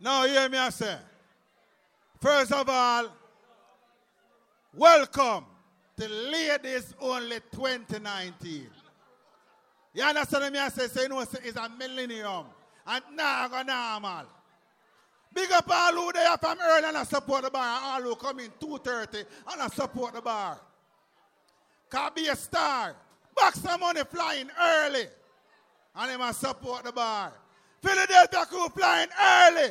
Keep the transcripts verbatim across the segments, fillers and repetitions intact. Now hear me, I say. First of all, welcome to Ladies Only twenty nineteen. You understand me? I say, so you know, it's a millennium. And now go normal. Big up all who they are from early and I support the bar. All who come in two thirty and I support the bar. Can be a star. Box some money flying early. And they must support the bar. Philadelphia crew flying early.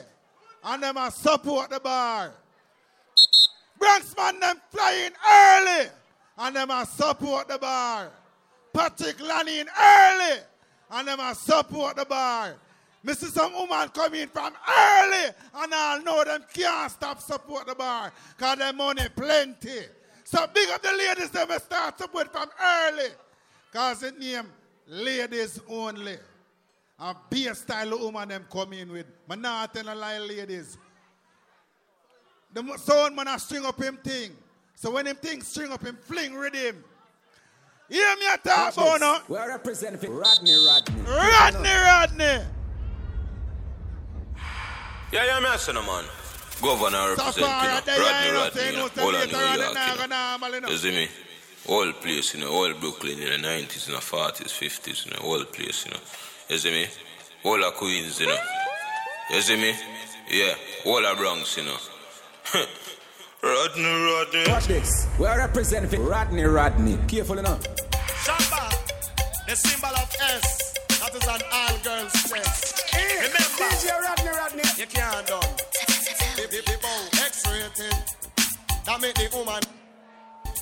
And they must support the bar. Bronxman them flying early. And they must support the bar. Patrick Lanning early. And they must support the bar. Me see some woman come in from early. And I know them can't stop support the bar. Because their money plenty. So big up the ladies that will start support from early. Because the name Ladies Only. And be a style of woman them come in with. I'm not telling a lie, ladies. The sound man string up him thing. So when him thing string up him, fling with him. You hear me talk about now? We're representing Rodney Rodney. Rodney Rodney. Yeah, yeah, me a son of man. Governor representing Rodney Rodney. All of New York. You see me? All place, you know, all Brooklyn in the nineties, in the forties, fifties, you know, all place, you know. You see me? All of Queens, you know. You see me? Yeah, all of Bronx, you know. Rodney, Rodney. Watch this. We're representing Rodney, Rodney. Careful enough. Shamba, the symbol of S. That is an all-girls sex. Hey, remember, D J Rodney, Rodney. You can't done. If the people X-rated, that make the woman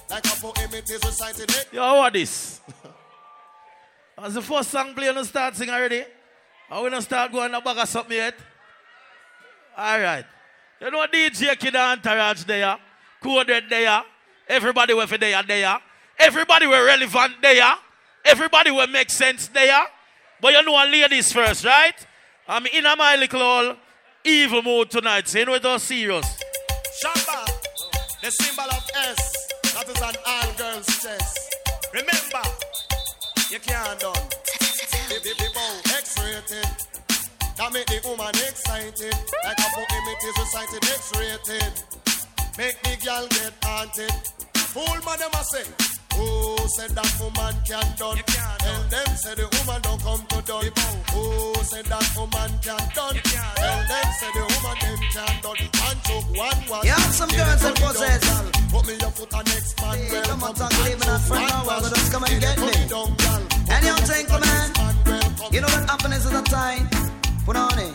like a poem it is recited. Yo, what this? As the first song play, you don't start singing already? And we don't start going back or something yet? All right. You know D J K I D entourage there, Coded there, everybody were for there there, everybody were relevant there, everybody were make sense there. But you know ladies first, right? I'm in a my little old evil mood tonight, so you know it's all serious. Shamba, the symbol of S, that is an all-girls chess. Remember, you can't done. If the people X-rated. That make the woman excited. Like a book in it is recited, X-rated. Make the girl get haunted. Fool man them a say, who said that woman can done? Tell them say the woman don't come to done. Who said that woman can done? Tell them say the woman them can done. And took one one. You have some girls and possess. Put me your foot on next man. Hey, come on, talk leaving that friend now. Well, just come and get me. And you think, man, you know what happiness is a time. Put on it.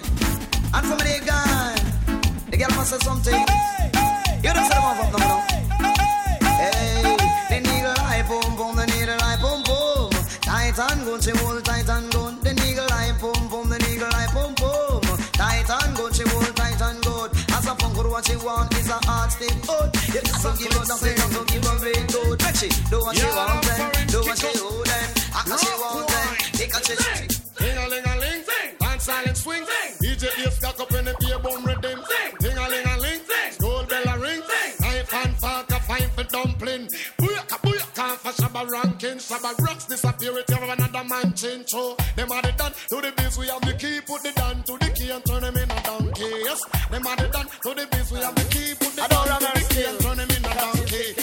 And from the gun, the girl must say something. Hey, hey, you don't say the mouth up no more. Hey, they need a light boom boom, they need a light boom boom. Tight and gun, she hold tight and gun. They need a light boom boom, they need a light boom boom. Tight and gun, she hold tight and good. As a funk what she want is a hard stick. Oh, you don't give her nothing, you don't give her very good. But she do what she want them, do what she hold them. I she want them, they can she. Silent swing, thing. D J Ace cock up in the beer bone rhythm, ding a ling a ling, gold bell a ring, knife and fork a fine for dumpling, booyaka booyaka for shabba ranking, shabba rocks disappear with you another man change, so them are the done to the biz, we have the key, put the down to the key and turn them in a donkey, yes, them are the done to the biz, we have the key, put the down to the key and turn them in a donkey.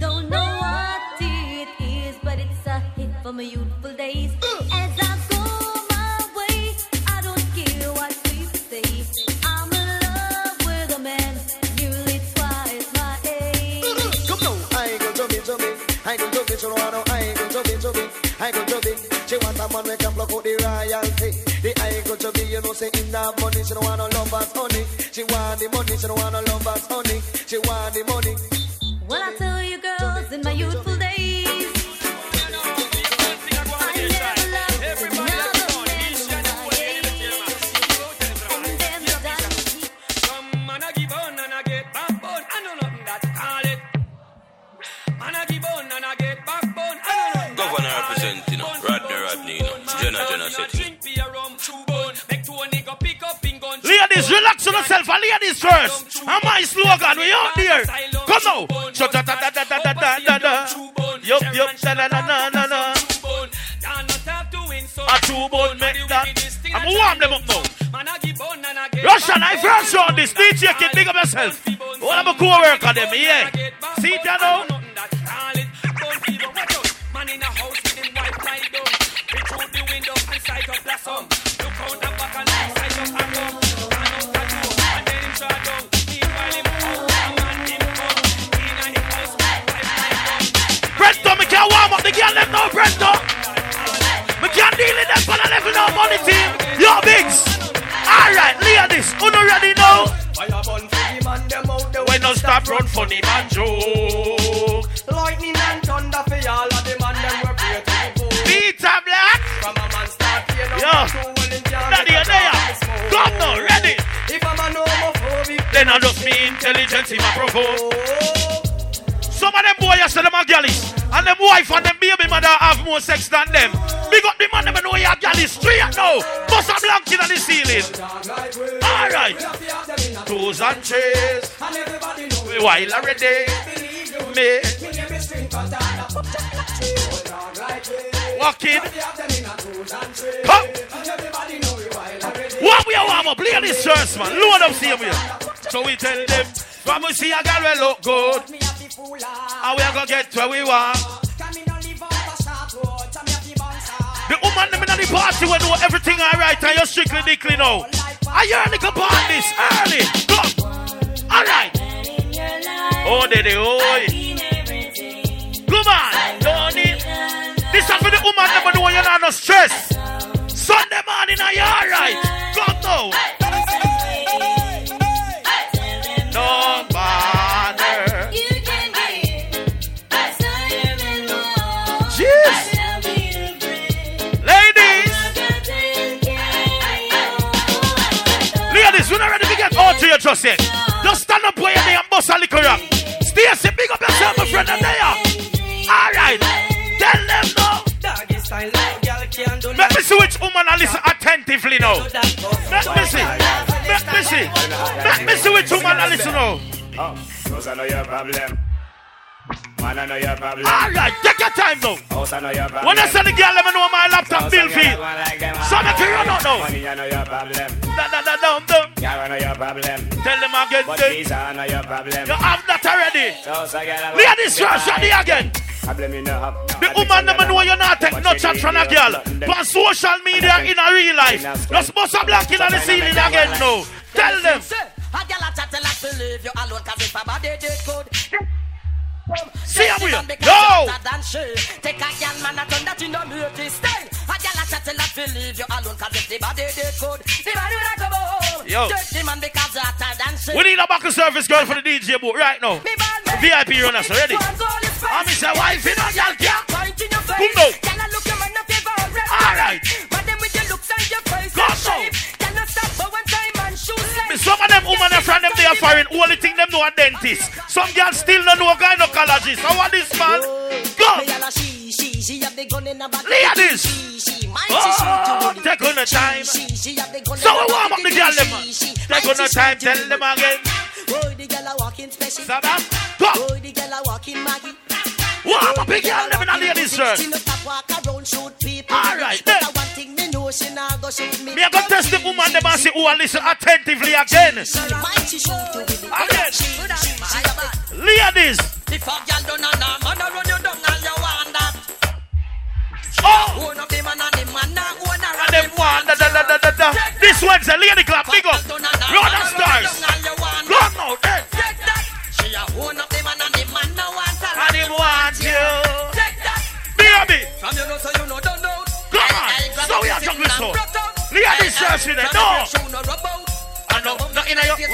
Don't know what it is, but it's a hit for my youthful days. As I go my way, I don't care what people say. I'm in love with a man nearly twice my age. Come on, I go to be, to be. I go to be, to know I go to be, to be. I go to be. She wants a man who can block out the royalty. The I go to be, you know, say in that money. She don't want no lovers, honey. She want the money, she don't want no lovers, honey. She want the money. Well, I tell you girls, in my youthful days, I never loved another man like you. And then the diamond. Some man I give on and I get backbone, I know nothing that call it. Man I give on and I get backbone, I know nothing that call it. Governor representing Rodney Rodney, Jenna Jenna setting. Ladies, relax yourself and ladies first. And my slogan, we out there. Come now. Yeah, Yup, sha-la-la-la-la-la. A two bone make that. I'm gonna warm them up now. Russian, I France on this. D J can big up yourself. What am I gonna work on them, yeah? See that now? Man in a house with him white light down. Reach out the window and sight up that song. Look out and back and sight up that song. We can't let no pressure. We can't deal with them for the level of money team. Yo, Biggs. Alright, Leah this. Who no ready now? When no stop run funny man joke. Lightning and thunder for y'all of them and them were great to the Peter Black. From a man start here now. Daddy and Leah. Come now, ready. If I'm a homophobic, then I just me intelligence in my provoke. Some of them boys are selling my galleys. And them wife and them baby mother have more sex than them. Big up the man them and know you have galleys. Three and now. Bust a blanket on the ceiling. Alright. Toes and chairs. We wild already. Me. Walking. Come. What we are warm up. Play this first man. Load up see here. So we tell them. From we see a girl we look good. And we are going to get where we want. The woman in the party will know everything alright. And you're strictly dickly now. I hear a nigga part this early. Go. Alright. Oh, daddy, oh. Come on. Don't need. This is for the woman never know you're not no stress. Sunday morning, are you alright? Go now. No bother. We're not ready to get all to you just yet. Just stand up where you're and bust a liquor up. Stay safe, big up yourself, my friend, and there. Alright. Tell them now. Let me see which woman I listen attentively now. Let me see. Let me see. Let me see which woman I listen now. Oh, I know your problem. Man, I know your problem. Alright, take your time now. When I send the girl, let me know my laptop bill fee. So make you run out now. I know your problem. Da, da, da, dum, dum. Yeah, I know your problem. Tell them again. But these are not your problem. You have that already. Leah this girl, shady again. The woman never know you're not taking no chat from a girl. But social media in a real life. You're supposed to black in on the ceiling again now. Tell them. A girl a chat like to leave you alone. Cause if a body did good. See how we are. No! Take a young man and turn that you don't move this day. A girl a chatting that will leave you alone cause if the body did good, the body will not go home. Yo. We need a bucket service girl for the D J boot right now. V I P runners so ready. I'm his wife in a girl care. Boom now. Alright. Gosh now. Some of them women are from them they are foreign. Only thing them know are dentists. Some girls still don't know gynecologist. How are this man? Go! Leah this! Oh, take on the time. So we warm up the girl them. Take on the time, tell them again. Go! Warm up the girl them in a Leah this shirt. Alright then. Me a go test the woman dem and see who a listen attentively again. Again. Leah this. Oh. And them one da da da da da. This one's a Leah the clap. Big up. Road and stars. Long now then. And him want you. Be a bit. From you know so you know don't know. So we are jungle so. Leah this church in there. No. I know. Not in a way.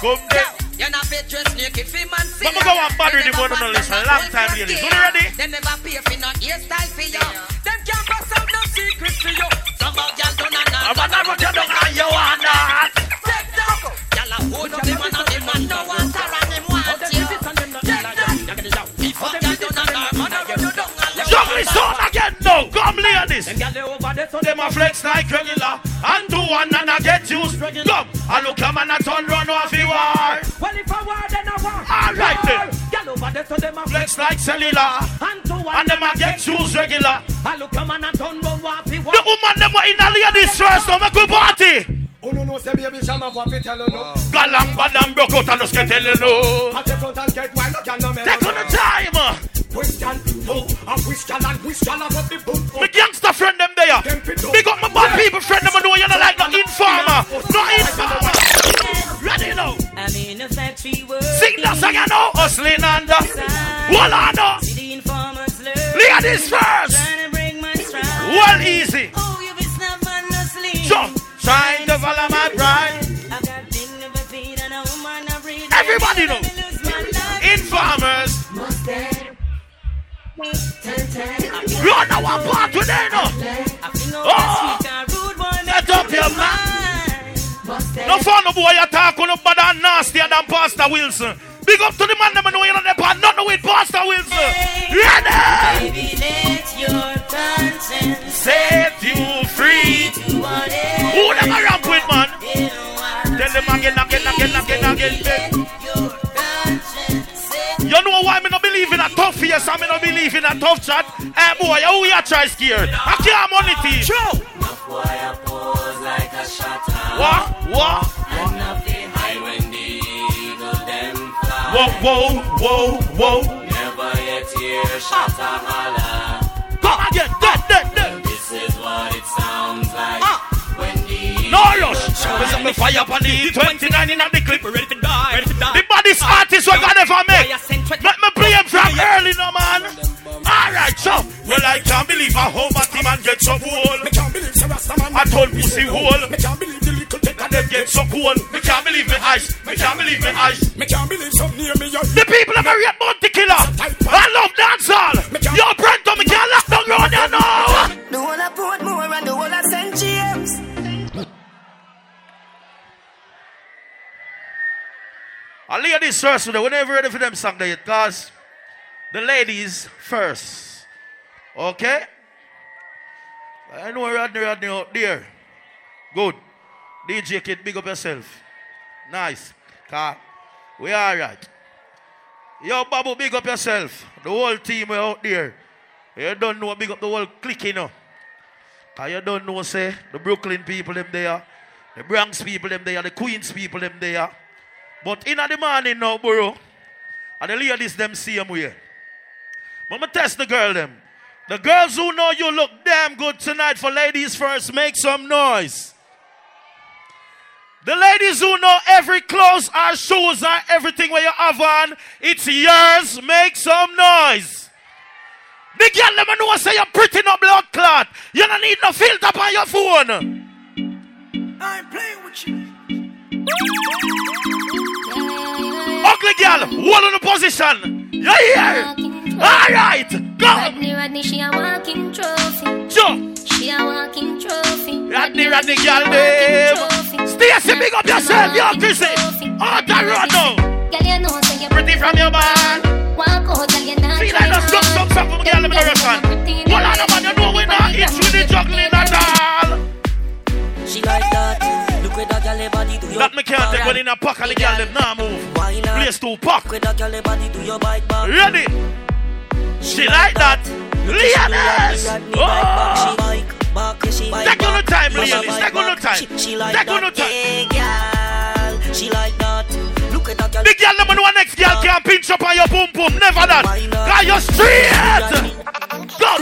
Come there. You're not fit dress naked for man. But we go and bad with the one on the list. A long time here. Is you ready? They never pay for no hairstyle for you. Them can't pass out no secret for you. Some of y'all don't know. I'm not going to know you are not. Take that. Y'all are hold up the man on the man. No one's around him. What's you? Take that. Before y'all don't know. I'm not going to know. Jungle so. No, come Leah this. Them a flex like regular. And do one and I get used. Come, I look a man a turn run off the war. Well if I war then I war. Alright then. over there to them a flex like cellular. And to one them a get shoes regular. I look a man and turn round what he want. The woman them a in a lady dress to make a party. Oh no no, say baby, sham a waffle tell no. Galang badam broke out and just get tell no. At the front and get wine, no can no man. Take on the time. Christian people, and Christian and Christian about the boom. My gangster friend them there. Big up my bad people friend them. I know you don't like the informer. No informer. Ready now. I'm in a factory work. Sing that song you know, hustling under. Well I know. See the informers learn. Look at this first. Trying to bring my stride. Well easy. Oh you be snap and hustling. Jump. Trying to follow my pride. I got thing never feed and a woman I breed. Everybody know. Informers. Run our part today, no. Oh, set up your man. No fun of boy attack on up, but I'm nastier than Pastor Wilson. Big up to the man, never know you're not the part, not with Pastor Wilson. Ready? Baby, let your conscience set you free. Who them I ramp with, man? Tell them again, again, again, again, again. You know why me not believe in a tough yes, I me not believe in a tough chat. Eh boy, how you try scared? I can't money team. True. What? What? Whoa, whoa, whoa, whoa. Never yet hear shatter holler. Come again, dead, dead, dead. This is what it sounds like. When the no rush. There's some fire on the twenty-nine in the clip. We're ready to die. Ready to die. The baddest artist we're gonna ever make. Let me play him from early, no man. Alright, so. Well, I can't believe a home at him and get so cool. I can't believe I told pussy hole. I can't believe the little tech and them get so cool. I can't believe my eyes. I can't believe my eyes. I can't believe some near me. The people of a real Monte Killer. I love dancehall. Yo, Brento, I can't lock down road there now. The whole of Portmore and the whole of Saint James. I lay this first with them. We're never ready for them song yet, cause the ladies first. Okay? I know Rodney Rodney out there. Good. D J Kid, big up yourself. Nice. Cause we alright. Yo, Babu, big up yourself. The whole team we out there. You don't know, big up the whole clique, you know. Cause you don't know, say, the Brooklyn people them there, the Bronx people them there, the Queens people them there. But in the morning now, bro, and the ladies them same way. Mama test the girl them. The girls who know you look damn good tonight for ladies first, make some noise. The ladies who know every clothes or shoes or everything where you have on, it's yours, make some noise. The girl them know say you're pretty no blood clot. You don't need no filter on your phone. I ain't playing with you. Ugly girl, wall on the position. Yeah, yeah. Alright, go. Rodney, Rodney, she a walking trophy. Sure. She a walking trophy. Rodney, Rodney, girl, babe. Stacey, big up yourself, yo, Chris. All the road now. Girl, you know, say you're pretty from your man. Walk out, girl, you're not. See, like, just look, look, look, look, girl, let me know your son. Well, I don't want you know we're not each with the juggling at all. She like that. That me can't take one in a pack and the girl them now move. Place to pack. Ready? She like that. Ladies! Oh! Take on the time, ladies. Take on the time. Take on the time. She like that. Look at that girl. The girl number one next girl can't pinch up on your boom boom. Never that. Cause you're straight. Go.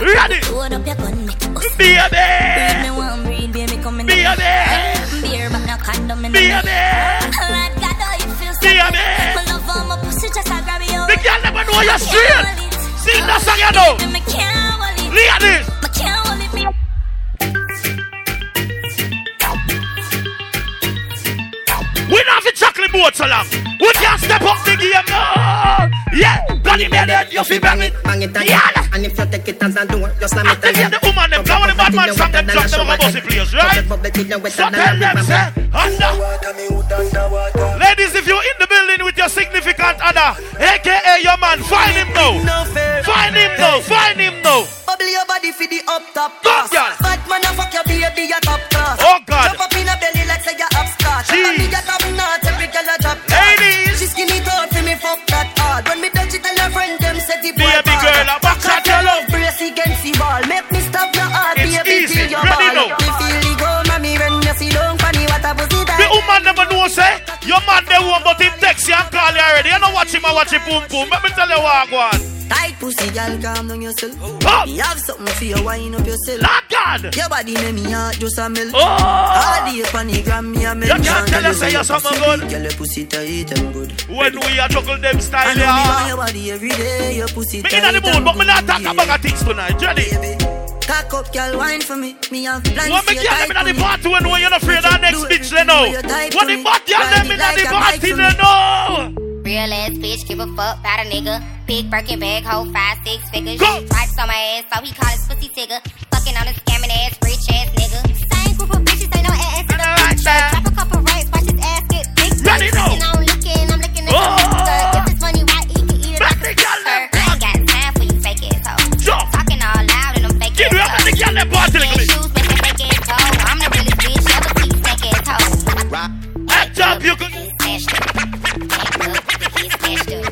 Ready? Baby. Be a man. Beer, but no condom in the Be a man. Lord God, oh, you feel so Be a man. My love on my pussy, just I grab you. The girl never know you're straight. Sing that song, you know. I can't hold it. Look at this. I can't hold it. We don't have a chocolate boat so long. We can't step up the game, no. Yeah. God, you made it. You feel bang it. Bang it. Yeah. And if you take it and don't do it, you slam it and you. The woman, them, now when the bad man sang them, drop them on bossy players, right? So tell them, say, under. Ladies, if you're in the building with your significant other, A K A your man, find him now. Find him now. Find him now. Bubble your body for the up top class. Bad man, I fuck your baby, your top class. Oh God. Jump up in her belly like say you're upstart. Jeez. Ladies. She skinny tall for me for I watch it boom boom. Let me tell you what I want. Tight pussy, girl, calm down yourself. Oh. You have something for you, wind up yourself. Lord God. Your body make me heart just a melt. Oh. All the funny gram me a melt. You can't tell us you're something good. Girl, your pussy tight and good. When we a juggle them style, and yeah. Your body every day, your pussy tight and good. Me in the mood, but me not talk about things tonight. Ready? Cock up, girl, wine for me. Me have plans what for you. What make you in the party when you're not afraid of that next bitch, they know. What the fuck y'all them in the party, they know. Real ass bitch, give a fuck about a nigga. Big Birkin bag, hold five, six figures. Wipes on my ass, so he call his pussy tigger. Fucking on a scamming ass, rich ass nigga. Same group of bitches, they know ass to the bitch. Drop a couple rights, watch his ass get big. Looking, I'm looking, I'm looking at the bitch. If it's money, why he can eat it like a bitch. I ain't got time for you fake ass. Talking all loud and I'm fake. Shoes, make I'm the really bitch, you're the piece, naked toe. Act up, you can smash.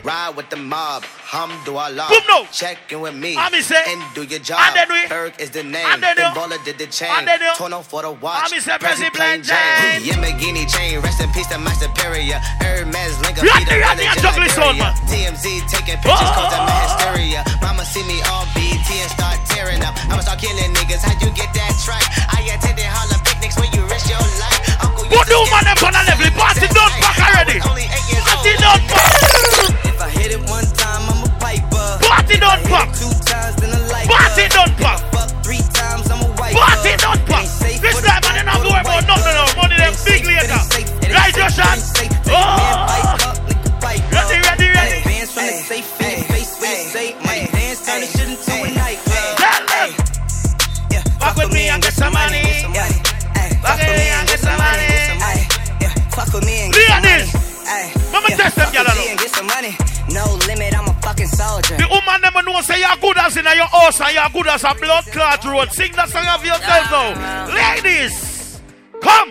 Ride with the mob, Hamdulillah. Check in with me, and do your job. Kirk is the name, Baller did the chain. Turn on for the watch, Prezi plain Jane. Yamagini chain, rest in peace to my superior. Hermes link up, Peter Alexander. T M Z taking pictures, causing my hysteria. Mama see me on B T and start tearing up. I'ma start killing niggas, how'd you get that track? I attended holla picnics when you risk your life. Uncle, you do man up on a level, party don't fuck already. Party don't fuck. If I hit it one time, I'm a piper. Party don't fuck. Two times, then a light. Party don't fuck. Three times, I'm a white. Party don't fuck. This time I didn't worry about nothing, no money, them big later. Rise your shot. Oh. Ready, ready, ready. Dance from the safe, face where you say, money dance, turn this shit into a night. Fuck with me and get some money. Fuck with me and get some money. Fuck with me and get some money. Mama test them, y'all. Fuck with me and get some money. No limit, I'm a fucking soldier. The woman never know say you're good as in your house and you're good as a blood clot road. Sing that song of yourself now. Ladies, come.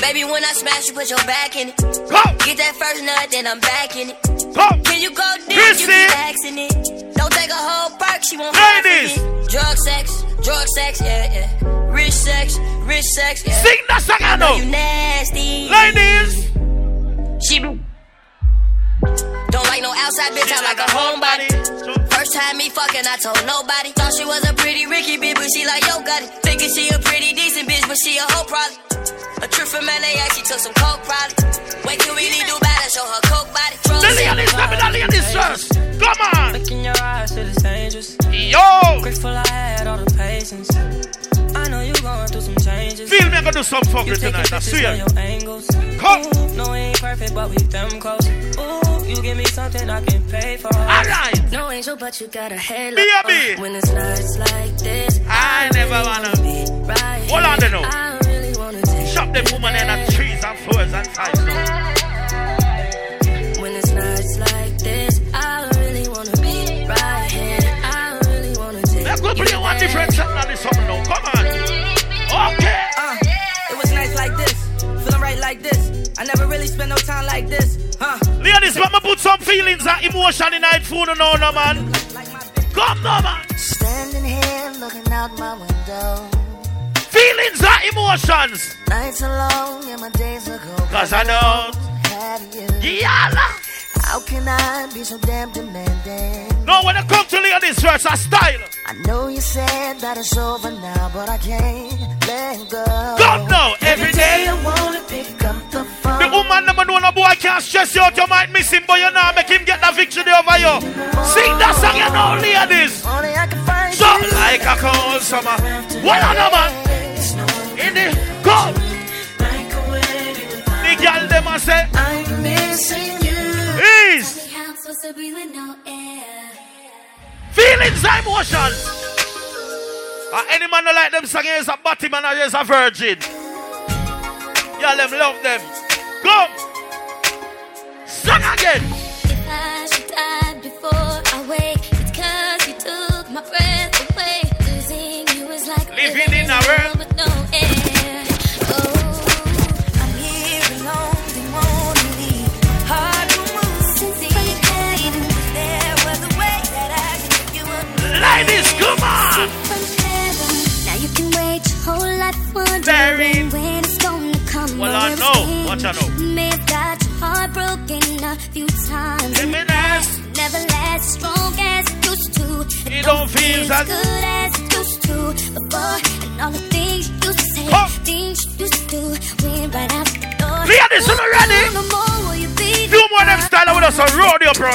Baby, when I smash you, put your back in it. Come. Get that first nut, then I'm back in it. Come. Can you go deep? You relax in it. Don't take a whole perk, she won't have it. Ladies. Drug sex. Drug sex, yeah, yeah. Rich sex, rich sex, yeah. Sing the song, I know. You nasty. Ladies. She be. Don't like no outside bitch, I like a homebody. First time me fucking, I told nobody. Thought she was a pretty Ricky bitch, but she like, yo, got it. Thinking she a pretty decent bitch, but she a hoe probably. A trip from L A, she took some coke probably. Wait till we leave Dubai to show her coke body. Lillianis, let me not leave this church. Come on. Look in your eyes, it is dangerous. Yo. Grateful I had all the patience. I know you going through some changes. Feel me, I'm gonna do some fucking tonight. I see ya. Come. No, we ain't perfect, but we them close. Ooh, you give me something I can pay for. Alright. No angel, but you got a halo. Be when it's nights like this, I, I never wanna be right. Hold on, they know. I really wanna take shop them woman in the trees and fours and ties. When it's nights like this, I really wanna be right here. I really wanna take. Let's go play one different song on this song now. Come on. Okay. Uh, it was nights like this. Feeling right like this. I never really spent no time like this. Huh? Leonis, let me put some feelings and emotion in that food and all, no, man. Come, no, man. Standing here looking out my window. Feelings and emotions. Nights alone and my days are cold. Cause I know. Have you. Yalla. How can I be so damn demanding? No, when I come to Leonis, first, I style. I know you said that it's over now, but I can't. Go. God no, every, every day. day I wanna pick up the phone. The woman never know no boy can't stress you out. You might miss him, but you now make him get that victory over you. Oh, sing that song, you know, ladies. Only I can find so you. Like a cold summer. What a number. In the cold. The girl them a say, I'm missing you. Is no feelings and emotions. Uh, any man who like them singing is a batty man and is a virgin. Yeah, them love them. Go! Sing again! If I should die before I wake, it's cause you took my breath away. Losing you is like living in a world with no air. Oh, I'm here alone, they won't leave. Hard to move since the end. There was a way that I could you up. Ladies, come on! Whole life wondering when it's gonna come. Well, I know. Watch, I know. May have got your heart broken. broken a few times. Give me that. Never last strong as it used to. It, it don't feel as good as it used to. But boy, and all the things you used to say, oh. things you used to do, went right out the door. Leah, this is already. Few more of them style with us on rodeo, bro.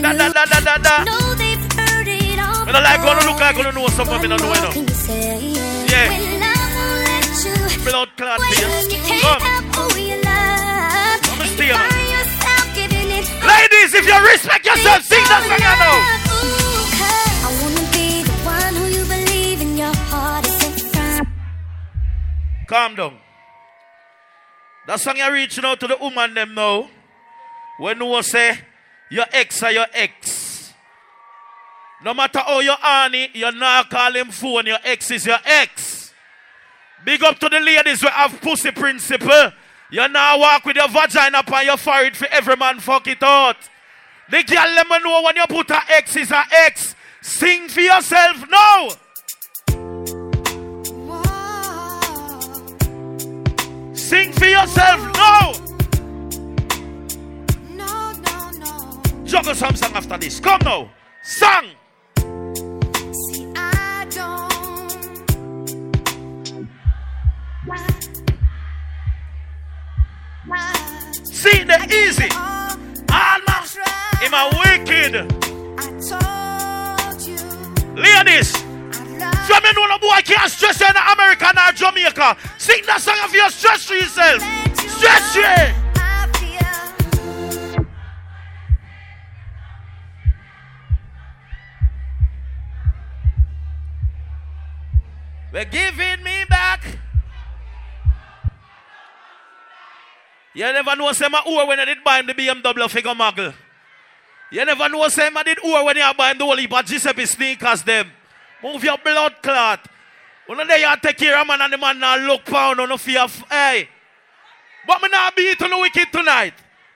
Da da da da da da. No, they've heard it all. When I like gonna look, I gonna know someone in the window. Yeah. Blood clot, please. Come. Ladies, if you respect yourself, sing that song I know. I wanna be the one who you believe in your heart is in. Calm down. That song you're reaching out to the woman them now. When you will say, your ex are your ex. No matter how you're honey, you're not call him phone. Your ex is your ex. Big up to the ladies who have pussy principle. You now walk with your vagina up on your forehead for every man fuck it out. The girl let me know when you put an X is an X. Sing for yourself now. Whoa. Sing for yourself now. No, no, no. Juggle some song after this. Come now. Sing. See the easy. I'm a wicked. I told you. Ladies, I mean, no boy can't stress in America or Jamaica. Sing that song of your stress to yourself. Stress it. We're giving me back. You never know say my oor when I did buy him the B M W figure muggle. You never know say I did oor when I buy him the whole heap of Giuseppe sneakers them. Move your blood clot. One day you take care of man and the man now look pound on the fear of, hey. But me not be eating the wicked tonight.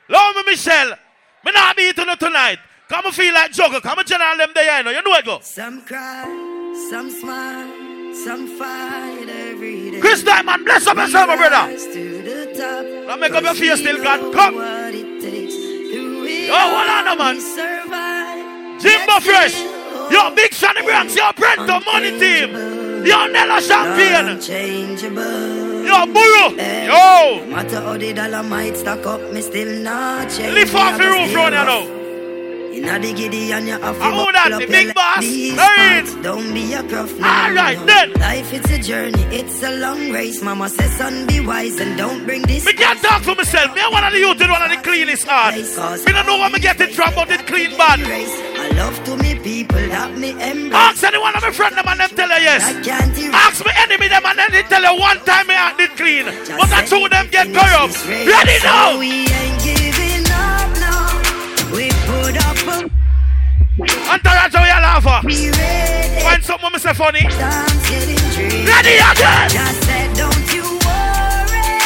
Love me, Michelle. Me not be eating tonight. Come and feel like juggle. Come and general them there, you know. You know it go. Some cry, some smile, some fight every day. Chris Dymond, bless up yourself, my brother. Now make up your face till God come. Yo, hold on, man. Jimbo Fresh. Yo, Big Sonny Branks. Yo, Brento Money Team. Yo, Nella Champagne. Yo, Burro. Yo. Matter how the dollar might stack up, me still not change. Lift off the roof, run, you know. I own that, the big boss. Parts, don't be a gruff now. Alright then. Life it's a journey, it's a long race. Mama says son be wise and don't bring this. Me can't talk for myself. Me one of the youth and one of the cleanest arts. Me don't know where me get it from, but it clean bad. I love to me people that me embrace. Ask any one of my friends them and them tell her yes. Ask me enemy them and then they tell her one time me act it clean. But that's who them get corrupt. Ready now. We ain't giving up now. We put up. Entourage of your lava. Find something with Mister Funny. Ready again. Just said, don't you worry.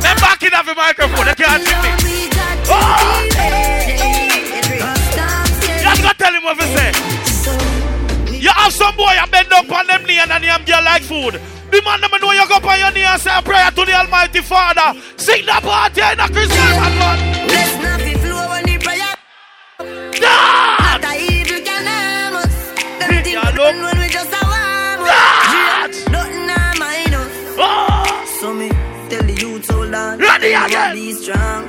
Then back in every microphone. They can't hit me. Oh! Just go tell him what we say. You have some boy and bend up on them knee and them girl like food. The man them know you go up on your knee and say a prayer to the Almighty Father. Sing the party in a Christian man. Let's not be flow on the prayer. God! Not evil can harm us. Them things happen when we just harm us. Nothing harm us. So me tell the youth hold on. Ready again. Be strong.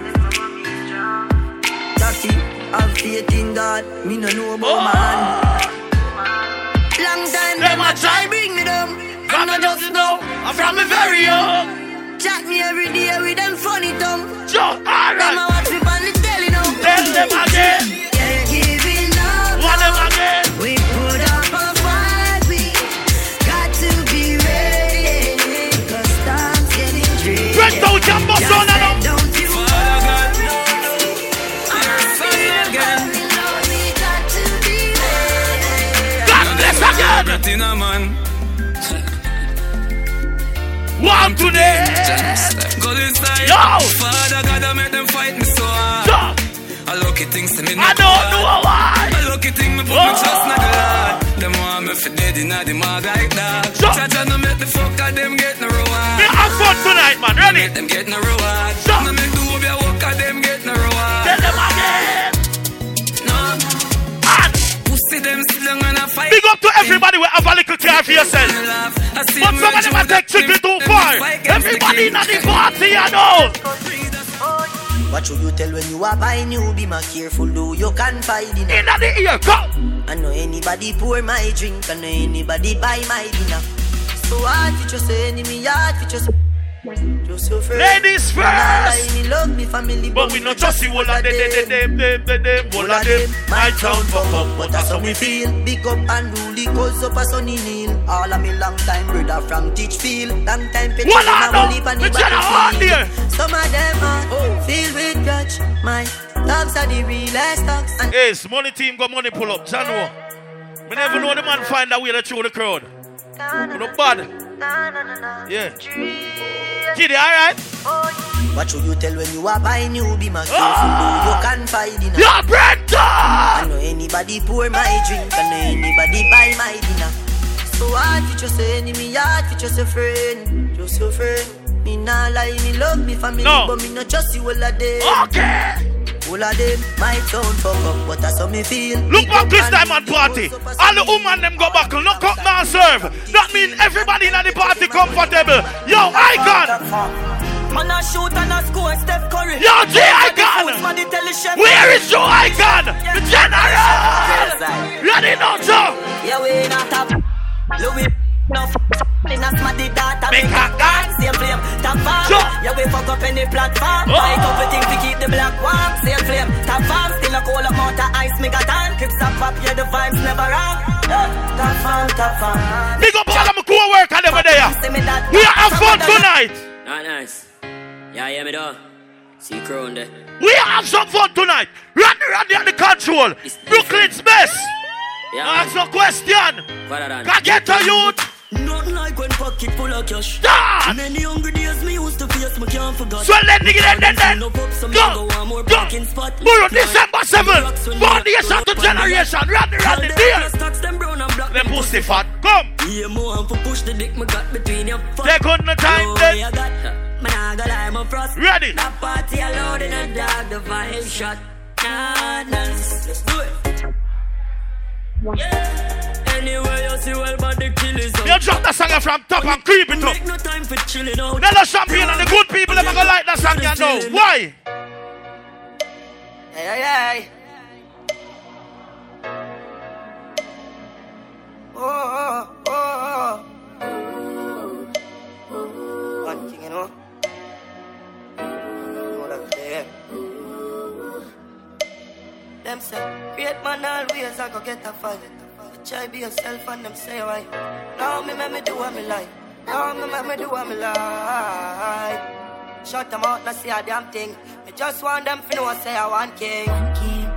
Taxi, have faith in God. Me no know about man. Long time them a try bring me down. And I just know I'm from me very young. Chat me every day with them funny tongue. Joe, alright. Them a watch me on the telly now. Tell them again. We put up a fight, we got to be ready, cause time's getting dreary. Brento, jump up, son, and up. Don't you worry, I'm again. We got to be ready. God bless again. Platina man. One today. Go inside. Yo. Father God, I made them fight me so hard. I look at things to me. I don't know why. I look at things, me put my trust in the God. Them want me for dead in the mud like that. Shut up, no make the fuck out them get no reward. They have fun tonight, man, ready? Them get no reward. Shut up, make the whoopie walk at them get no reward. Tell them again. No, man. Pussy them still gonna fight. Big up to everybody with have a little care for yourself. But somebody might take chicken to fire. Everybody in the party, you know. What should you tell when you are buying you? Be more careful though you can find dinner. In the ear, go! I know anybody pour my drink, I know anybody buy my dinner. So I teach you say enemy, I teach you say just your friend. Ladies first! I me love me family, but, but we not just see all of them, them, them, them, them, all of them. My town fuck up, but that's how we feel. Big up and rule, it goes up a sunny kneel. All of me long time brother from Teachfield. Long time petty, I will leave and never feel. Some of them are oh. filled with grudge. My dogs are the realest dogs. And hey, money team got money pull up. January. We never know the man find that way to throw the crowd. You know, bad. Yeah. Kiddy, alright? What should you tell when you are buying you? Be my careful, oh. you can buy dinner. Your bread dog! I know anybody pour my drink. I know anybody buy my dinner. So I teach you say enemy, I teach you say friend. Just your friend. Me nah lie, me love me family, no. but me not trust you all of them. Okay. All of them, my town fuck up, but that's how me feel. Look at Chris Dymond party. All the women them go back, look up now serve. That mean everybody in the party comfortable. Yo, Icon. Man a shoot and a score, Steph Curry. Yo, J I C A N Where is your Icon? The general. Ready now, Joe? Yeah, we not have Louis. No f***, in a smarty data. Make a guy, same flame, top farm. Yeah, we fuck up any platform. Fight up with things to keep the black warm. Same flame, top farm. Still a cold up out of ice, make a tan. Clips up up, yeah, the vibes never wrong. Top farm, top farm. Big up all of my co-worker over there. We are have fun tonight. Not nice. Yeah, yeah, me though. See crown there. We have some fun tonight. Rodney, Rodney at the control. Brooklyn's best. Ask no question. Can get to youth. Nothing like when pocket full of cash. Stop! Many hungry days me used to face, me can't forget. So let me get in then then. Go! Go! Go! December seventh. Four days after generation. Rodney, Rodney, dear. The pussy fat. Come! Yeah, more for push the dick me got between your foot. Take on the time then. Man, I got I'm a frost. Ready? That party allowed in a dog, the vibe shot. Nah, nah. Let's do it. Yeah. Anyway, you see well, but the kill is up. You drop that song from top and creep it up. Make no time for chilling out. Now the champagne and the good people never gonna like that song, you know. Why? Hey, hey, hey. Oh, oh, oh, oh, oh. One thing, you know. Them say, great man always I go get a fight. Try be yourself and them say right. Now me make me do what me like. Now me make me do what me like. Shut them out, not say a damn thing. Me just want them to know I say I want king. One king,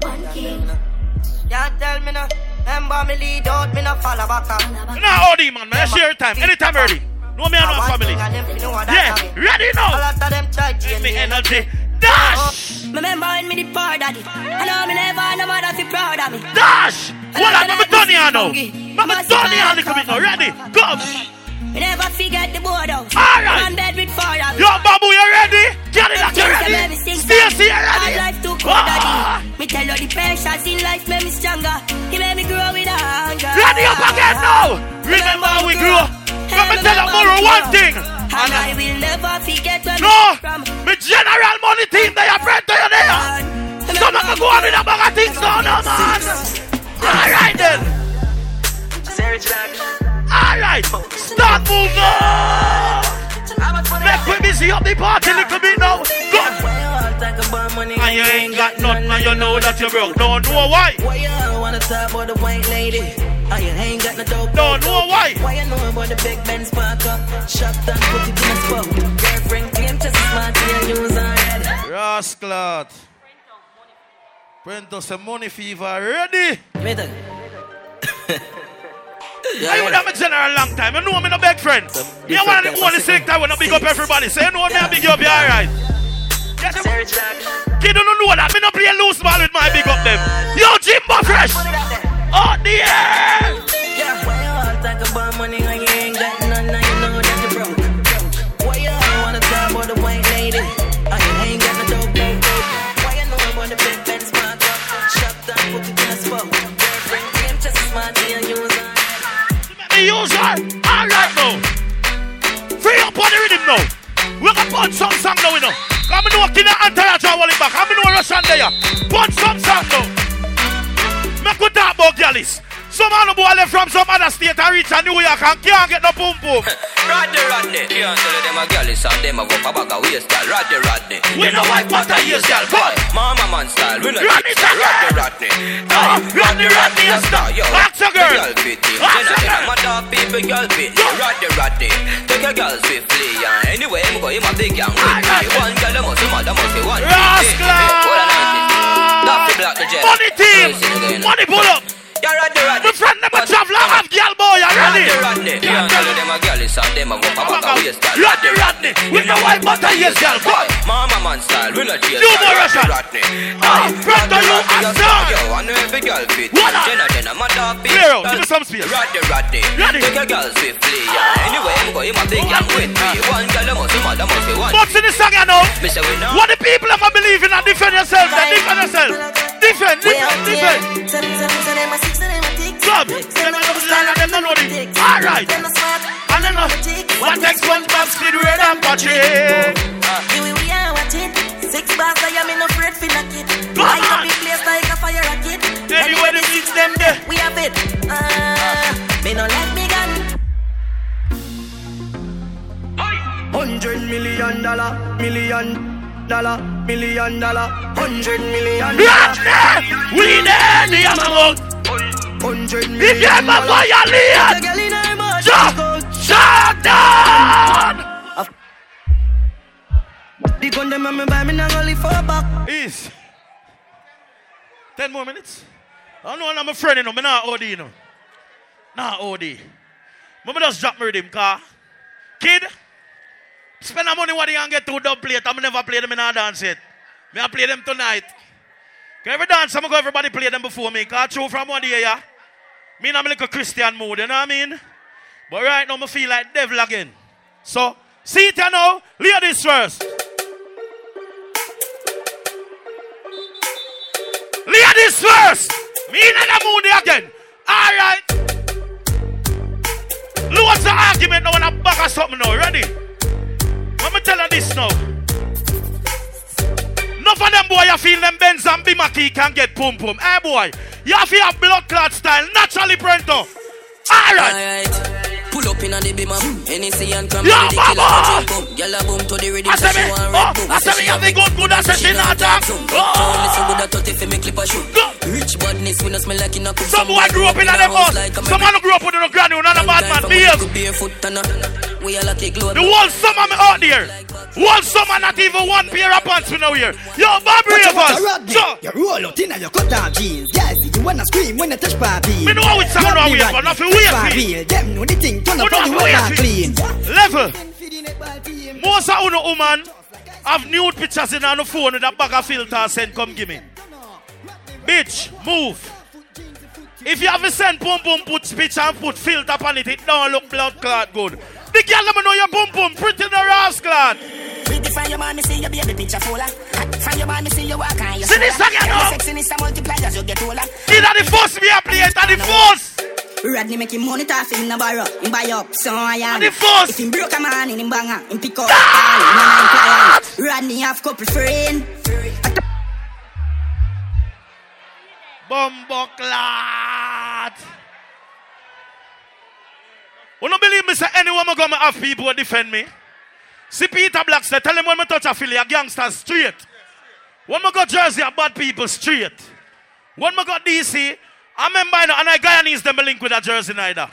one king. Can't tell me no. Remember me lead out, me no follow back up. You know oldie man, man, share time, anytime early. No me and my family. Yeah, ready now. All after them try give me energy. Dash! My member in me the poor daddy. I know me never, no matter if you proud of me. Dash! What up, Mama Tony, I know. Mama Tony, I know. Ready? Go! We never forget the board out. All right! I'm bed with four of me. Yo, Babu, you ready? Get it, you ready? Stacy, you ready? All life too cold, daddy. Me tell you the pressures in life make me stronger. He made me grow with hunger. Ready up again now! Remember how we grew. Let me tell you more one thing. And I will never forget where no, I'm from. The general money team, they are friends to you there. Some of them go on in a bag of things now, no man. Alright then. Alright, start moving. Let me busy up the party a little bit now. Go. And you ain't got nothing and you know that you're broke. Don't know why. Why you wanna talk about the white lady? Oh, you ain't got no dope. No, no, why? Why you know about the big Benz spark up? Shop down, put it in a spot. Girlfriend came to smart, you use her head. Rascal. Print us a money fever already. Middle. I would have a general long time. You know I'm a big friend. You know one of the only sick time when I big up everybody. Say, so you know me, I big up you, alright. Get them. Kid, you don't know that. Me not play loose ball with my big up them. Yo, Jimbo Fresh. Oh, the yeah. Put some song now, you know. I'm in walking the anti-agile wallet back. I'm in no Russian there. Put some song now. Make good talk about girlies. Some man who left from some other state and reach a New York and can't get no boom boom. Rodney, Rodney. Can't tell them a girlies and them a go for bag of waste, girl. Rodney, Rodney. We no wife but a years, girl. Boy, mama man style. We no Rodney, Rodney. Rodney, Rodney, a star. Yo, that's a girl. Girl fit him. Generally, I'm a dog people, girl fit him. Rodney, Rodney. Take a girl swiftly. Anyway, I'm going to big young with me. One girl, I must, I must, I must be one. Rascal. Money team. Money pull up. You're right there, right there. The friend never travel out of girl boy, you're ready. You're tell them a girl is on them and whoop about a waist style. Rodney, Rodney, with no white but a yes girl boy. Mama man style, we not yes girl. You more Russian. Rodney, I'm proud of you and star. Yo, I know every girl fit. What up? Jenna, Jenna, my dog fit. Clear out, give me some space. Rodney, Rodney, take a girl swiftly. Anyway, I'm going to take you with me. One girl, I must be one, I must be one. What's in the song, you know? What the people ever believe in and defend yourself, and defend yourself. Defend, defend, defend. Club, them not understand and them not know this. All right. And then uh, one takes one box, Skid Red and Patrick. Here we are watching. Six bars, I am in a fret for a kid. I have been placed like a fire rocket. Anyway, the six them there. We have it. Ah, me no let me gun. Hundred million dollar, million. Dollar, million dollar, hundred million dollar. We need the amount. Hundred million. If you ever buy a lion, shut down. The gun them me buy me now only four buck. Is ten more minutes. I don't know I'm a friend, you know. Me not O D, you know. Not O D. Mama just drop me with him car, kid. Spend the money what you can get to dub plate. I'm never play them in a dance yet. Me I play them tonight. Every dance, I'm going to go everybody play them before me. Because true from one day, yeah. Me and I'm like a Christian mood, you know what I mean? But right now, I feel like devil again. So, see it you now. Ladies first. Ladies first. Me in the mood again. All right. Look what's the argument now when I back or something now. Ready? I'm going to tell you this now. Enough of them boy you feel them Benz and Bimaki can get pum pum. Hey boy, you feel a blood clot style naturally Brento. All right. All right. Pull up in a baby mom. N E C and come yeah, to the killer. Yalla boom to the ready. I said me, oh, I said me have a good good assassin at that. Oh, listen good at thirty me clip a shoot. Rich badness when I smell like in a cook. Some boy grew up in a them house. Someone who grew up with a granny who not a bad man. Behave. We all take the whole summer me out there. Whole summer not even one pair of pants we know here. Yo, Bob Ravers. So you roll out in your cut down jeans. Yes, you wanna scream when you touch Barbie. Me know how it's sound around here, but nothing weird. Them know the thing turn up on the way clean. Level. Most of you woman have nude pictures in on the phone with a bag of filters and come give me. Bitch, move. If you have a send boom boom put picture and put filter on it, it don't look blood clot good. The girl let me know your boom boom, pretty in the rascal. Clad. With the fire man, me see your baby picture fuller. Fire man, me see your walk and your see this again now. Sexiness multiplies as you get older. Either the force me play it, or the force. Rodney make him money tough in the barrow. Him buy up, so I am. The force. If him broke a man, him banger, him pick up. Ah! Rodney have couple friend. Bumbo clad. You don't believe me, say anyone who's going to have people who defend me? See Peter Black say, tell him when I touch a Philly, a gangster straight. Yes, when I go Jersey, a bad people straight. When I go D C, I remember, and I Guyanese, them link with a Jersey neither.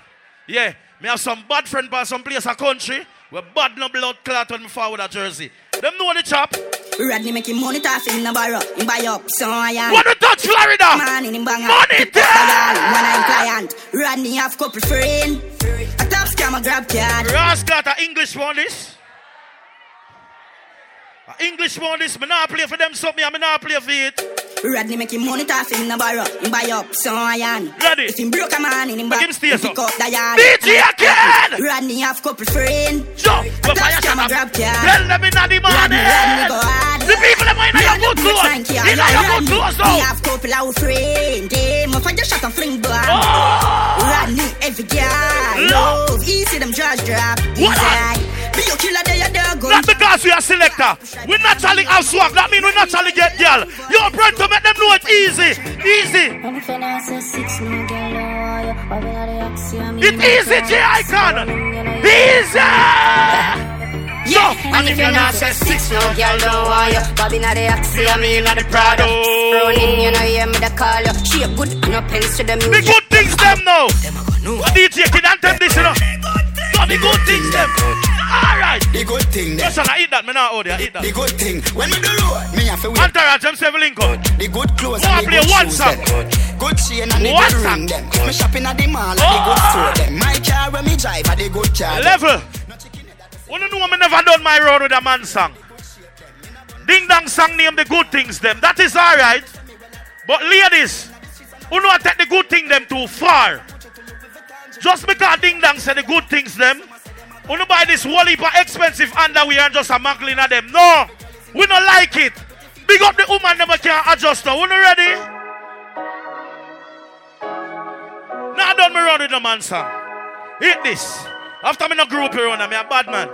Yeah, me have some bad friend by some place, a country, where bad no blood clot when I forward a Jersey. Them know the chap. Rodney making money tough in the barrow. In buy up, so I am. What a touch, Florida! Man in Banga. Money tough! When I'm client, Rodney have couple friend. A top scammer grab card. Ross got an English one this. An English one this. Me not play for them something. Me not play for it. Rodney making money tough in the barrow. In buy up, so I am. Ready? If him broke a man in him back, he pick up the yard. D J again! Rodney have couple friend. Jump! A top scammer grab card. Tell them in the morning. The people that might have good clothes, they might have good clothes though. We have couple of friends, they must find your shot and fling back. Rodney, every guy, love, easy them judge drop. What? Be a killer, they are there. Not because we are selector. We're not telling us work. That means we're not telling get girl. Your brand to make them know it's easy. Easy. It's easy, J I C A N. Easy. So, and if you're not say six, no girl, don't want you. Bobbing at the axi, I mean at the Prado. Running, you know, yeah, me the call you. She a good, no pens to the music. The good things them now. D J K I N and them this, you know. No, the good things them. Alright. The good thing them. Listen, I eat that, me now order, I eat that. The good thing. When we do road, me have to wait. Antara, James Evelyn, come. The good clothes and the good shoes them. Good chain and the good ring them. Me shopping at the mall and the good store them. My car when me drive and the good car. Level. You don't know I never done my road with a man song. Ding dong song name the good things them. That is alright. But ladies, you know I take the good thing them too far. Just because ding dong say the good things them, you know buy this whole heap of expensive underwear and just a mangling at them. No, we don't like it. Big up the woman never can adjust her. You know ready? Now I done my road with a man song. Hit this. After me no grew up here on, I'm a bad man. The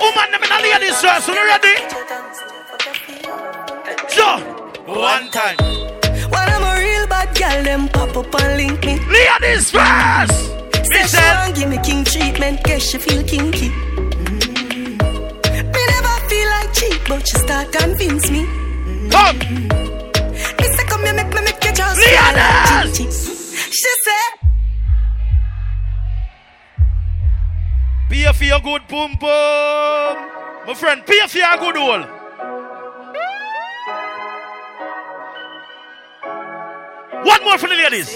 woman never not hear this verse, so you ready? Sure. One time. When I'm a real bad girl, them pop up and link me. Hear this verse. Michelle, give me king treatment, guess she feel kinky. Mm-hmm. Me never feel like cheap, but she start convince me. Mm-hmm. Come. Mm-hmm. Mister, come here, make me make you just. She said, pay for your good boom boom. My friend, pay for your good hole. One more for the ladies.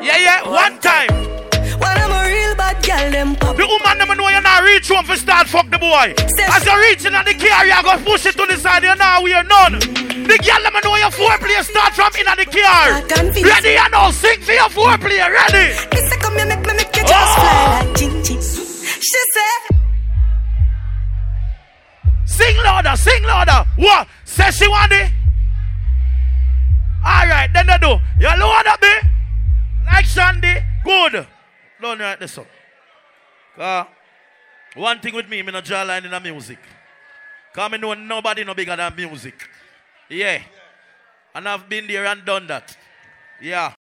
Yeah, yeah, one time. When I'm a real bad girl, them pop. The woman never know you're not reach home for start fuck the boy. As you're reaching at the carrier, you're gonna push it to the side, you're not we're none. The girl let me know your foreplay start from in the car. Ready and all sing for your foreplay, ready? Mister, come here, make me make you just fly like Gingy. She said, sing louder, sing louder. What? Say she want it? Alright, then they do. You load up it? Like Shandy, good. Don't write this up. Uh, one thing with me, me no draw line in the music. Because I know nobody no bigger than music. Yeah, and I've been there and done that. Yeah,